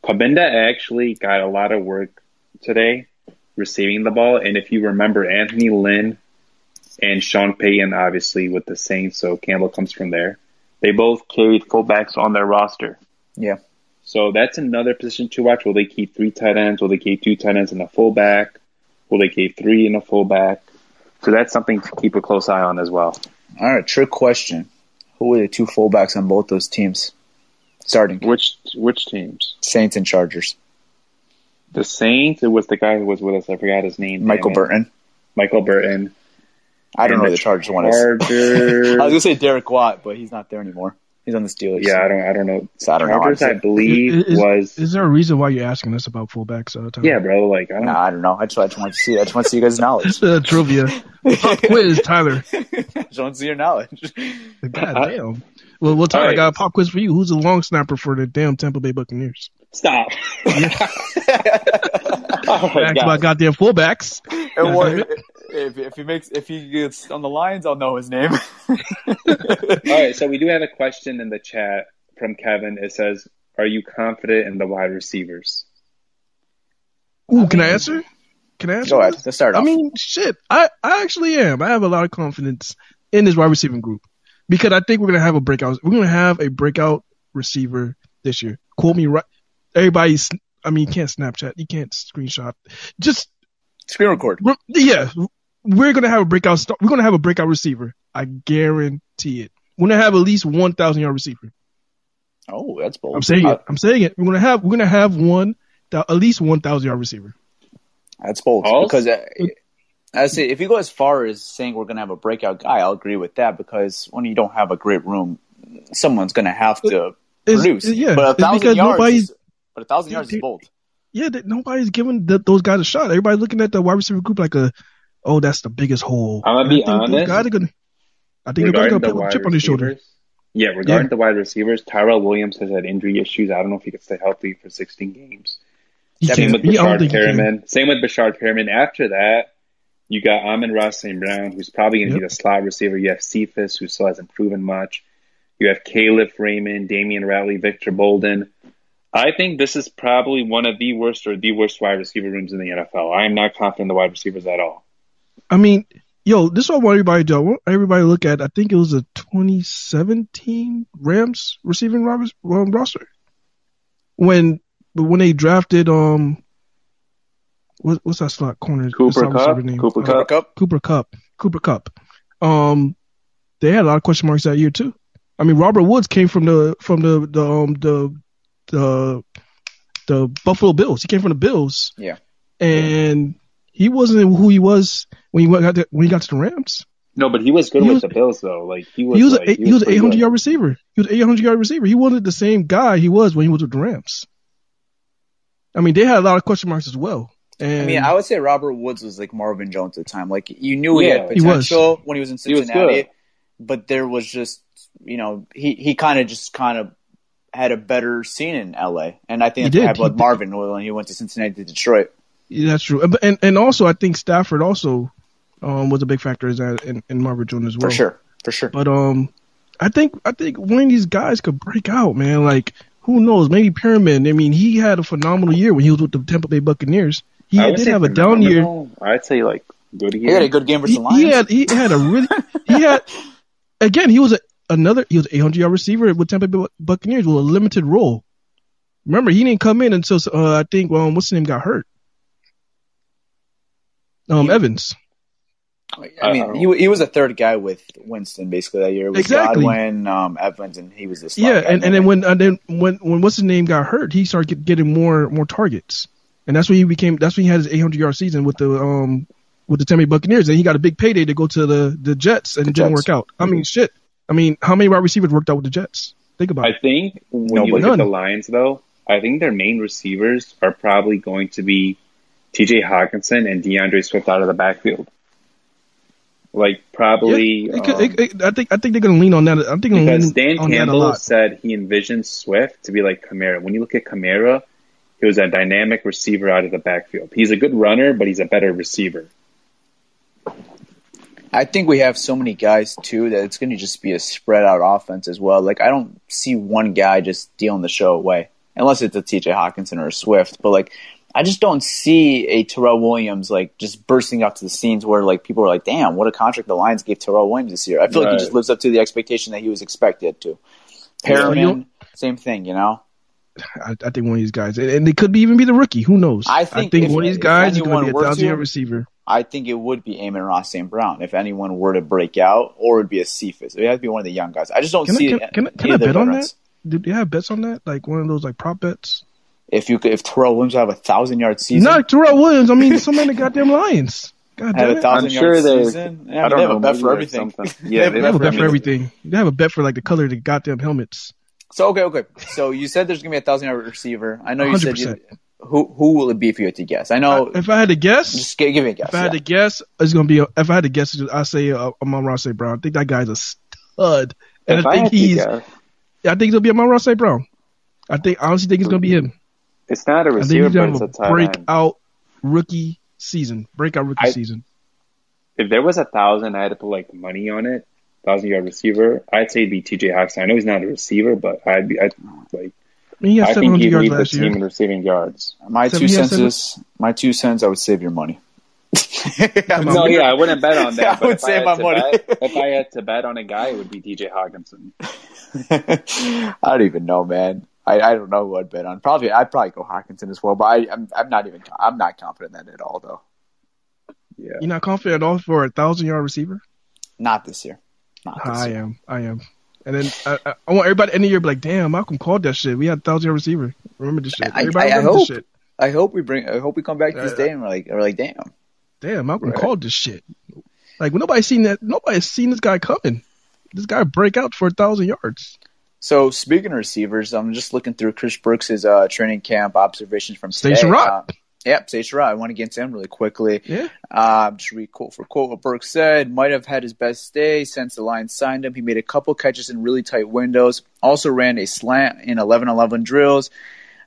Kabinda actually got a lot of work today receiving the ball, and if you remember, Anthony Lynn and Sean Payton, obviously, with the Saints, so Campbell comes from there. They both carried fullbacks on their roster. Yeah. So that's another position to watch. Will they keep 3 tight ends? Will they keep 2 tight ends and a fullback? Will they keep 3 and a fullback? So that's something to keep a close eye on as well. All right, trick question. Who are the 2 fullbacks on both those teams? Starting. Which teams? Saints and Chargers. The Saints, it was the guy who was with us. I forgot his name. Michael Burton. I don't know who the Chargers one is. I was gonna say Derek Watt, but he's not there anymore. He's on the Steelers. Yeah, I don't know. So I don't Chargers, know. I believe was. Is there a reason why you're asking us about fullbacks? Yeah, bro. Like, I don't know. I just want to see. I just want to see you guys' knowledge. Trivia. Quiz, Tyler. I just want to see your knowledge. God damn. Well, Tyler, right. I got a pop quiz for you. Who's the long snapper for the damn Tampa Bay Buccaneers? Stop. Ask about goddamn fullbacks. If he gets on the Lions, I'll know his name. All right, so we do have a question in the chat from Kevin. It says, "Are you confident in the wide receivers?" Ooh, can I answer? Go ahead. Let's start off. I mean, shit, I actually am. I have a lot of confidence in this wide receiving group because I think we're gonna have a breakout. We're gonna have a breakout receiver this year. Quote me right. Everybody's. I mean, you can't Snapchat. You can't screenshot. Just screen record. Yeah. We're going to have a breakout star. We're going to have a breakout receiver. I guarantee it. We're going to have at least 1,000-yard receiver. Oh, that's bold. I'm saying it. We're going to have at least 1,000-yard receiver. That's bold. Because I say, if you go as far as saying we're going to have a breakout guy, I'll agree with that, because when you don't have a great room, someone's going to have to produce. Yeah, but 1,000 yards is bold. Yeah, nobody's giving those guys a shot. Everybody's looking at the wide receiver group like, that's the biggest hole. I'm going to be honest. I think they're going to put a chip on his shoulder. Yeah, regarding the wide receivers, Tyrell Williams has had injury issues. I don't know if he can stay healthy for 16 games. Same with Bashard Perriman. After that, you got Amon-Ra St. Brown, who's probably going to be the slot receiver. You have Cephas, who still hasn't proven much. You have Caleb Raymond, Damian Ratley, Victor Bolden. I think this is probably one of the worst or the worst wide receiver rooms in the NFL. I am not confident in the wide receivers at all. I mean, this is what I want everybody to do. Everybody look at, I think it was a 2017 Rams receiving roster. When they drafted what's that slot corner? Cooper Kupp. They had a lot of question marks that year too. I mean, Robert Woods came from the Buffalo Bills. He came from the Bills. Yeah, and he wasn't who he was when he got to the Rams. No, but he was good with the Bills though. Like he was an 800-yard receiver. He was an 800-yard receiver. He wasn't the same guy he was when he was with the Rams. I mean, they had a lot of question marks as well. And I mean, I would say Robert Woods was like Marvin Jones at the time. Like, you knew he had potential when he was in Cincinnati, but there was just, he kind of had a better scene in L.A. And I think that's what happened with Marvin when he went to Cincinnati to Detroit. Yeah, that's true. And also, I think Stafford also was a big factor in Marvin Jones as well. For sure. But I think one of these guys could break out, man. Like, who knows? Maybe Perriman. I mean, he had a phenomenal year when he was with the Tampa Bay Buccaneers. He did have a down year. I'd say like good year. He had a good game versus the Lions. He was an 800-yard receiver with Tampa Bay Buccaneers with a limited role. Remember, he didn't come in until I think what's his name got hurt. Evans. I mean, he was a third guy with Winston basically that year. It was Godwin, Evans, and he was the slot guy. And then when what's his name got hurt, he started getting more targets, and that's when he had his 800-yard season with the Tampa Bay Buccaneers, and he got a big payday to go to the Jets, and it didn't work out. I mean, shit. I mean, how many wide receivers worked out with the Jets? Think about it. I think when you look at the Lions, though, I think their main receivers are probably going to be T.J. Hockenson and DeAndre Swift out of the backfield. Like, probably... I think they're going to lean on that. Because Dan Campbell said he envisioned Swift to be like Kamara. When you look at Kamara, he was a dynamic receiver out of the backfield. He's a good runner, but he's a better receiver. I think we have so many guys, too, that it's going to just be a spread-out offense as well. Like, I don't see one guy just stealing the show away, unless it's a T.J. Hockenson or a Swift. But, like... I just don't see a Terrell Williams like just bursting up to the scenes where like people are like, damn, what a contract the Lions gave Terrell Williams this year. I feel like he just lives up to the expectation that he was expected to. Perriman, same thing, I think one of these guys, and they could even be the rookie. Who knows? I think one of these guys is going to be a 1,000-yard receiver. I think it would be Amon-Ra St. Brown if anyone were to break out, or it would be a Cephas. It would have to be one of the young guys. I just don't see it. Can I bet on that? Do you have bets on that? Like one of those like prop bets? If Terrell Williams have a 1,000-yard season, not Terrell Williams. I mean, some of the goddamn Lions. God damn it. I'm sure season. Yeah, I mean, they have a bet for everything. Yeah, they have a bet for everything. They have a bet for like the color of the goddamn helmets. So okay. So you said there's gonna be a 1,000-yard receiver. I know you 100%. Said who will it be if you had to guess? I know. If I had to guess, just give me a guess. If I had to guess, it's gonna be. If I had to guess, I say Amon-Ra St. Brown. I think that guy's a stud, and I think it'll be Amon-Ra St. Brown. I honestly think it's gonna be him. It's not a receiver, but it's a tight end. Breakout rookie season. If there was 1,000, I had to put like money on it. 1,000-yard receiver, I'd say it'd be T.J. Hockenson. I know he's not a receiver, but I think he'd lead the team in receiving yards. My two cents, I would save your money. I wouldn't bet on that. I would save my money. If I had to bet on a guy, it would be T.J. Hockenson. I don't even know, man. I don't know who I'd bet on. I'd probably go Hockenson as well, but I'm not confident in that at all, though. Yeah, you're not confident at all for a 1,000-yard receiver? Not this year. I am. And then I want everybody end of the year to be like, damn, Malcolm called that shit. We had a 1,000-yard receiver. Remember this shit. Everybody remember this shit. I hope we come back to this day and we're like, damn. damn, Malcolm called this shit. Like, nobody's seen that. Nobody's seen this guy coming. This guy break out for 1,000 yards. So, speaking of receivers, I'm just looking through Chris Brooks' training camp observations from today. Station Rock. Yep, Sage Surratt. I want to get into him really quickly. Yeah. Just read quote for quote what Burks said. Might have had his best day since the Lions signed him. He made a couple catches in really tight windows. Also ran a slant in 11-on-11 drills.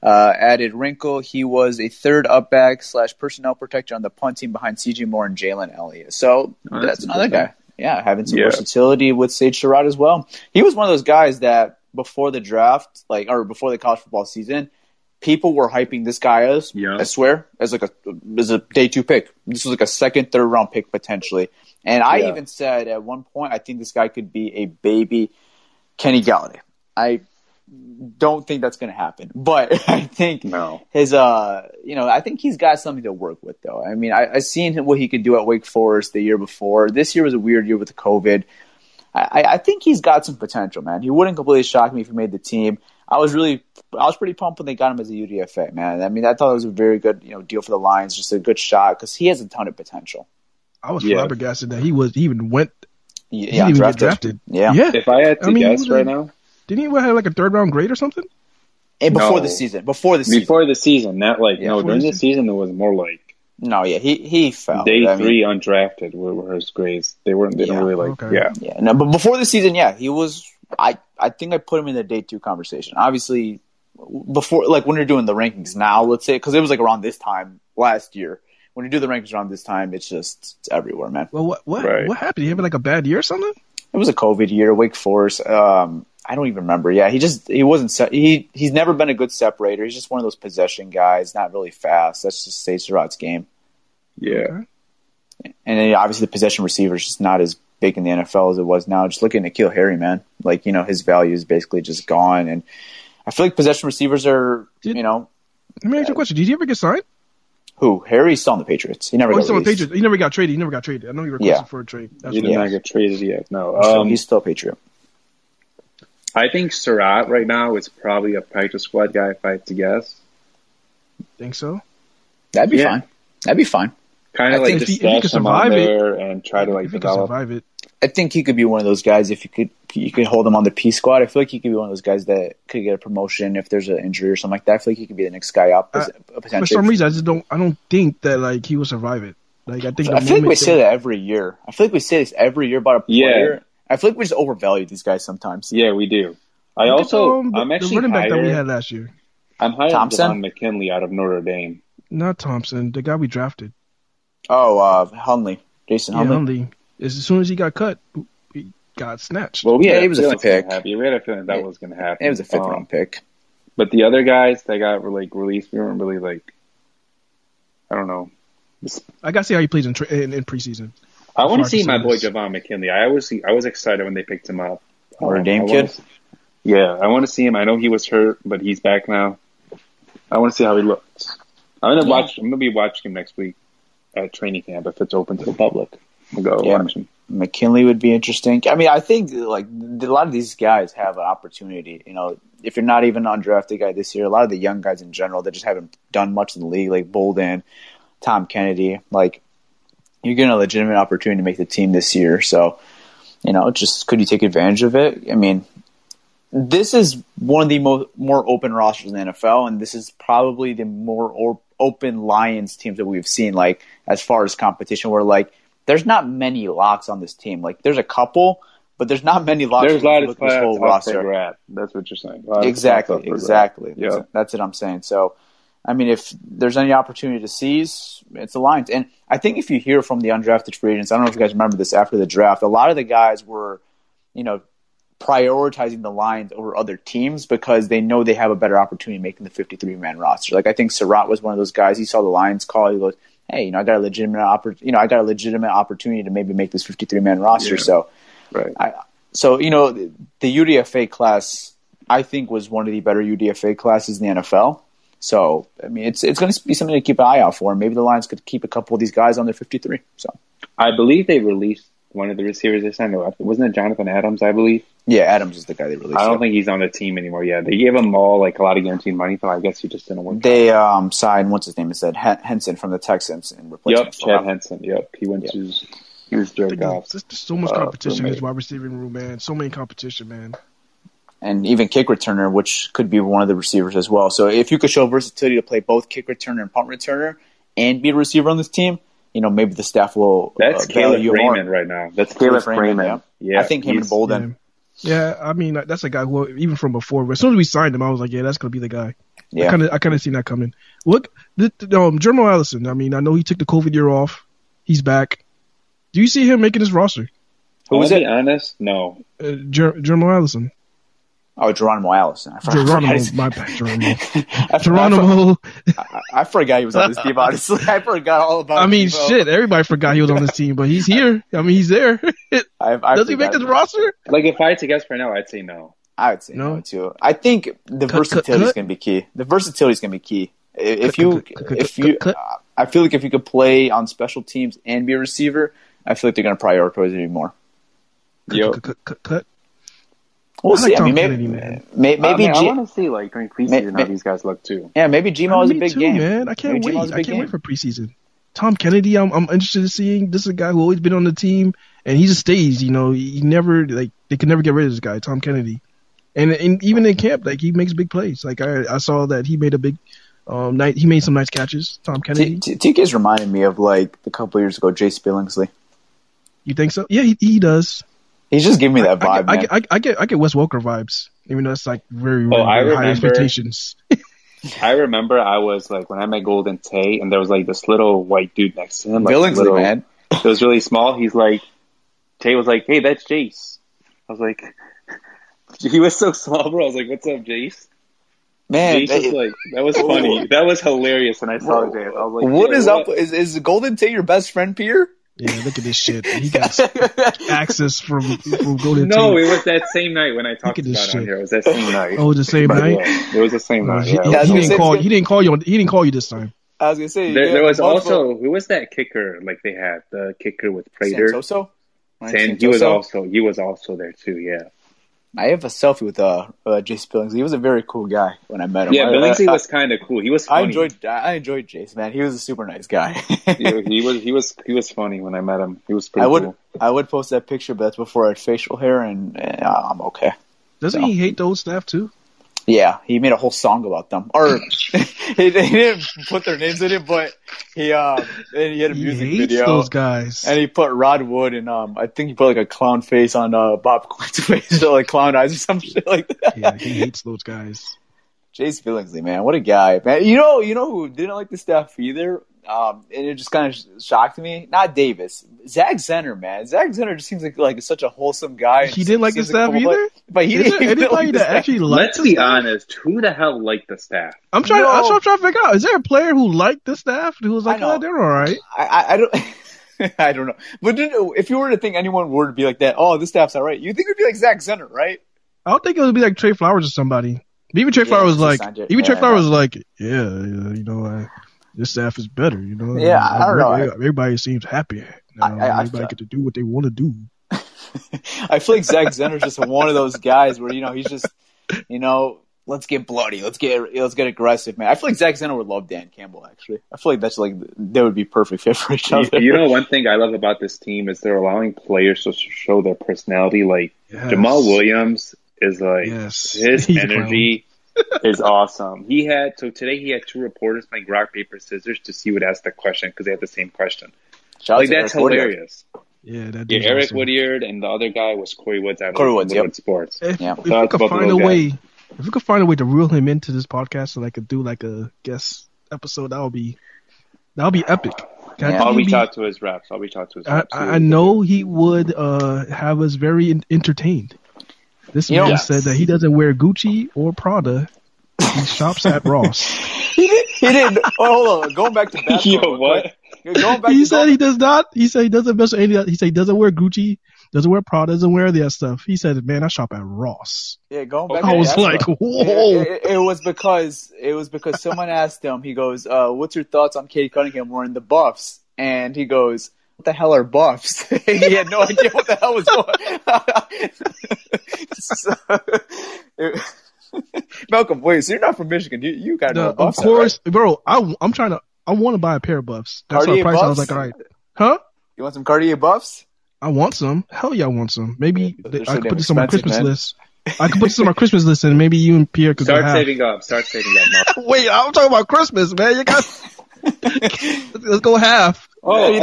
Added wrinkle. He was a third up back / personnel protector on the punt team behind C.J. Moore and Jalen Elliott. So that's another guy. Yeah, having some versatility with Sage Surratt as well. He was one of those guys that before the draft, like or before the college football season, people were hyping this guy as, I swear, as a day two pick. This was like a second, third round pick potentially. And I even said at one point, I think this guy could be a baby Kenny Galladay. I don't think that's going to happen, but I think his, I think he's got something to work with though. I mean, I seen what he could do at Wake Forest the year before. This year was a weird year with the COVID. I think he's got some potential, man. He wouldn't completely shock me if he made the team. I was pretty pumped when they got him as a UDFA, man. I mean, I thought it was a very good, deal for the Lions, just a good shot because he has a ton of potential. I was flabbergasted that he didn't even get drafted. Yeah. If I had to guess right now, didn't he have like a third round grade or something? And before the season, during the season it was more like he fell. Day three undrafted were his grades. No, but before the season, he was. I think I put him in the day two conversation. Obviously, before like when you're doing the rankings now, let's say because it was like around this time last year. When you do the rankings around this time, it's just it's everywhere, man. Well, what happened? He had like a bad year or something? It was a COVID year, Wake Forest. I don't even remember. Yeah, he's never been a good separator. He's just one of those possession guys, not really fast. That's just Sage Surratt's game. Yeah, and then obviously the possession receiver is just not as big in the NFL as it was now. Just look at N'Keal Harry, man. Like, his value is basically just gone. And I feel like possession receivers are, Let me ask you a question. Did he ever get signed? Who? Harry's still on the Patriots. He never got signed. He never got traded. I know he requested for a trade. That's he did not get traded yet. No. So he's still a Patriot. I think Surratt right now is probably a practice squad guy if I had to guess. Think so? That'd be fine. Kind of like just stash him on there and try to like develop it. I think he could be one of those guys if you could hold him on the P squad. I feel like he could be one of those guys that could get a promotion if there's an injury or something like that. I feel like he could be the next guy up. For some reason, I just don't think that like he will survive it. Like I feel like we say that every year. I feel like we say this every year about a player. Yeah. I feel like we just overvalue these guys sometimes. Yeah, we do. I'm actually the running back that we had last year. I'm hiring Thompson McKinley out of Notre Dame. Not Thompson, the guy we drafted. Oh, Hundley. Jason Hundley. Hundley. As soon as he got cut, he got snatched. Well, it was a pick. We had a feeling that was going to happen. It was a fifth-round pick. But the other guys that got like released, we weren't really like, I don't know. I got to see how he plays in preseason. I want to see my boy Javon McKinley. I was excited when they picked him up. Notre Dame kid? I want to see him. I know he was hurt, but he's back now. I want to see how he looks. I'm going to be watching him next week at training camp if it's open to the public. We'll go watch him. McKinley would be interesting. I mean, I think like a lot of these guys have an opportunity. If you're not even an undrafted guy this year, a lot of the young guys in general that just haven't done much in the league, like Bolden, Tom Kennedy, like you're getting a legitimate opportunity to make the team this year. So, just could you take advantage of it? I mean, this is one of the more open rosters in the NFL, and this is probably the more open Lions teams that we've seen, like as far as competition, where like there's not many locks on this team. Like there's a couple, but there's not many locks. There's a lot of this whole roster. That's what you're saying. Exactly. Yeah. That's what I'm saying. So, I mean, if there's any opportunity to seize, it's the Lions. And I think if you hear from the undrafted free agents, I don't know if you guys remember this after the draft, a lot of the guys were, prioritizing the Lions over other teams because they know they have a better opportunity making the 53-man roster. Like I think Surratt was one of those guys. He saw the Lions call. He goes, "Hey, I got a legitimate opportunity to maybe make this 53-man roster." Yeah. So, the UDFA class I think was one of the better UDFA classes in the NFL. So, I mean, it's going to be something to keep an eye out for. Maybe the Lions could keep a couple of these guys on their 53. So, I believe they released one of the receivers they signed. Wasn't it Jonathan Adams, I believe? Yeah, Adams is the guy they released. I don't think he's on the team anymore. Yeah, they gave him all like a lot of guaranteed money, so I guess he just didn't work. They signed what's his name? It said Henson from the Texans and replaced him. Yep, Chad Henson. Yep, he went to. He was Jared Goff. There's so much competition in this wide receiving room, man. So many competition, man. And even kick returner, which could be one of the receivers as well. So if you could show versatility to play both kick returner and punt returner, and be a receiver on this team, you know, maybe the staff will. That's Caleb Raymond right now. That's Caleb Raymond. Yeah, I think him and Bolden. Yeah, I mean, that's a guy who, even from before, as soon as we signed him, I was like, yeah, that's going to be the guy. Yeah. I kind of seen that coming. Look, Jermall Allison, I mean, I know he took the COVID year off. He's back. Do you see him making this roster? Who was it? Honest? No. Jermall Allison. Oh, Geronimo Allison. Geronimo. I forgot he was on this team, honestly. I forgot all about him. I mean, shit, everybody forgot he was on this team, but he's here. I mean, he's there. Does he make this roster? Like, if I had to guess right now, I'd say no. I would say no, too. I think the versatility is going to be key. The versatility is going to be key. I feel like if you could play on special teams and be a receiver, I feel like they're going to prioritize it more. We'll see. I mean, maybe I want to see like during preseason how these guys look too. Yeah, maybe Gmo is a big game, man. I can't wait. I can't wait for preseason. Tom Kennedy, I'm interested in seeing. This is a guy who always been on the team, and he just stays. You know, he never they can never get rid of this guy, Tom Kennedy. And even in camp, like he makes big plays. Like I saw that he made a big night. He made some nice catches. Tom Kennedy. TK's reminded me of like a couple years ago, Jay Billingsley. You think so? Yeah, he does. He's just giving me that vibe. I get Wes Welker vibes, even though it's like very high expectations. I remember I was like when I met Golden Tate, and there was like this little white dude next to him, like little, man. It was really small. He's like, Tate was like, "Hey, that's Jace." I was like, he was so small, bro. I was like, "What's up, Jace?" Man, Jace was like, that was funny. That was hilarious when I saw Jace. I was like, "What is up? Is Golden Tate your best friend, Pierre?" Yeah, look at this shit. He got access from Golden Tate. No, it was that same night when I talked about it on here. It was that same night. Oh, the same night? Yeah, it was the same night. Yeah, he didn't call you this time. I was going to say. There was also, who was that kicker like they had? The kicker with Prater. Santoso? He was also there too, yeah. I have a selfie with Jace Billingsley. He was a very cool guy when I met him. Yeah, Billingsley was kind of cool. He was funny. I enjoyed Jace, man. He was a super nice guy. Yeah, he was funny when I met him. He was pretty cool. I would post that picture, but that's before I had facial hair, and I'm okay. Doesn't he hate the old staff too? Yeah, he made a whole song about them. Or he didn't put their names in it, but he had a music video. Those guys, and he put Rod Wood and I think he put like a clown face on Bob Quinn's face, so like clown eyes or some shit like that. Yeah, he hates those guys. Jace Billingsley, man, what a guy, man. You know who didn't like the staff either, and it just kind of shocked me. Not Davis, Zach Zenner, man. Zach Zenner just seems like such a wholesome guy. He didn't like the staff either. But he didn't anybody that actually liked. Let's be honest, who the hell liked the staff? I'm trying to figure out. Is there a player who liked the staff who was like, "Oh, they're all right"? I don't. I don't know. But if you were to think anyone would be like that, "Oh, this staff's all right," you think it would be like Zach Zenner, right? I don't think it would be like Trey Flowers or somebody. But even Trey Flowers was like, you know. This staff is better, you know? Yeah, I don't know. Everybody seems happy. You know? Everybody get to do what they want to do. I feel like Zach Zenner's just one of those guys where, you know, he's just, you know, let's get bloody. Let's get aggressive, man. I feel like Zach Zenner would love Dan Campbell, actually. I feel like that's like they would be perfect fit for each other. You know, one thing I love about this team is they're allowing players to show their personality. Like, Jamal Williams is like his energy is awesome. Today he had two reporters playing rock, paper, scissors to see who would ask the question because they had the same question. Like, that's hilarious. Yeah, that is Eric awesome. Woodard and the other guy was Corey Woods. Corey Woods, yep. Sports. If we could find a way to reel him into this podcast so I could do like a guest episode, that would be epic. I'll reach out to his reps. I know he would have us very entertained. This man said that he doesn't wear Gucci or Prada. He shops at Ross. He didn't. Oh, hold on. Going back to basketball. Yo, what? He said he doesn't invest in any of that. He said he doesn't wear Gucci, doesn't wear Prada, doesn't wear that stuff. He said, "Man, I shop at Ross." Yeah, going back. I was like, "Whoa!" It was because someone asked him. He goes, "What's your thoughts on Cade Cunningham wearing the Buffs?" And he goes, what the hell are buffs? He had no idea what the hell was going on. Malcolm, wait, so you're not from Michigan. You got no buffs. Of course, out, right? Bro, I want to buy a pair of buffs. That's Cartier our price. Buffs? I was like, all right. Huh? You want some Cartier buffs? I want some. Hell yeah, I want some. Maybe I could put this on my Christmas list. I could put this on my Christmas list, and maybe you and Pierre could go have. Start saving up. Wait, I'm talking about Christmas, man. You got let's go half. Oh, I'll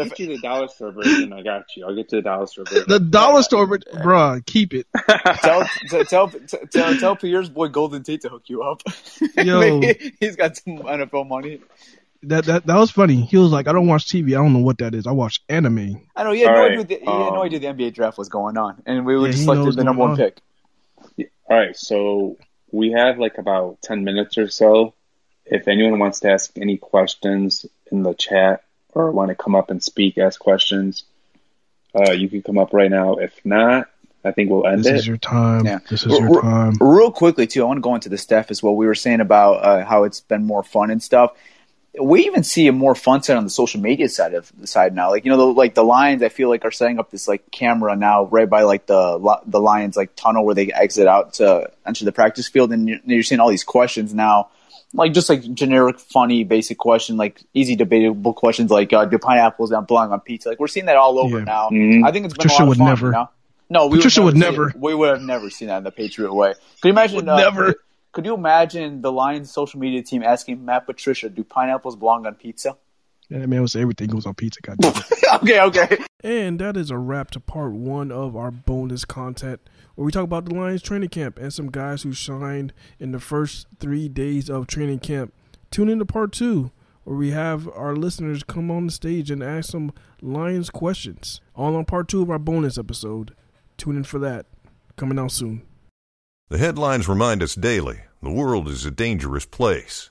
get you the dollar store version. I got you. I'll get to the dollar store version. The dollar store version, bruh, keep it. Tell Pierre's boy Golden Tate to hook you up. Yo, he's got some NFL money. That was funny. He was like, I don't watch TV. I don't know what that is. I watch anime. I know. He had no idea the NBA draft was going on, and we were just selected the number one pick. Yeah. All right, so we have like about 10 minutes or so. If anyone wants to ask any questions in the chat or want to come up and speak, ask questions, you can come up right now. If not, I think we'll end it. This is your time. Yeah. This is your time. Real quickly, too, I want to go into the staff as well. We were saying about how it's been more fun and stuff. We even see a more fun side on the social media side of the side now. Like, you know, the Lions, I feel like, are setting up this like camera now right by like the Lions like tunnel where they exit out to enter the practice field, and you're seeing all these questions now, like just like generic, funny, basic question, like easy debatable questions, like do pineapples not belong on pizza? Like we're seeing that all over now. Mm-hmm. I think it's been Patricia a lot of fun never. Now. No, Patricia would never. We would have never seen that in the Patriot way. Could you imagine? Never. Could you imagine the Lions social media team asking Matt Patricia, do pineapples belong on pizza? Yeah, that man was everything goes on pizza, goddamn. Okay. And that is a wrap to part one of our bonus content, where we talk about the Lions training camp and some guys who shined in the first 3 days of training camp. Tune in to part two, where we have our listeners come on the stage and ask some Lions questions. All on part two of our bonus episode. Tune in for that. Coming out soon. The headlines remind us daily, the world is a dangerous place.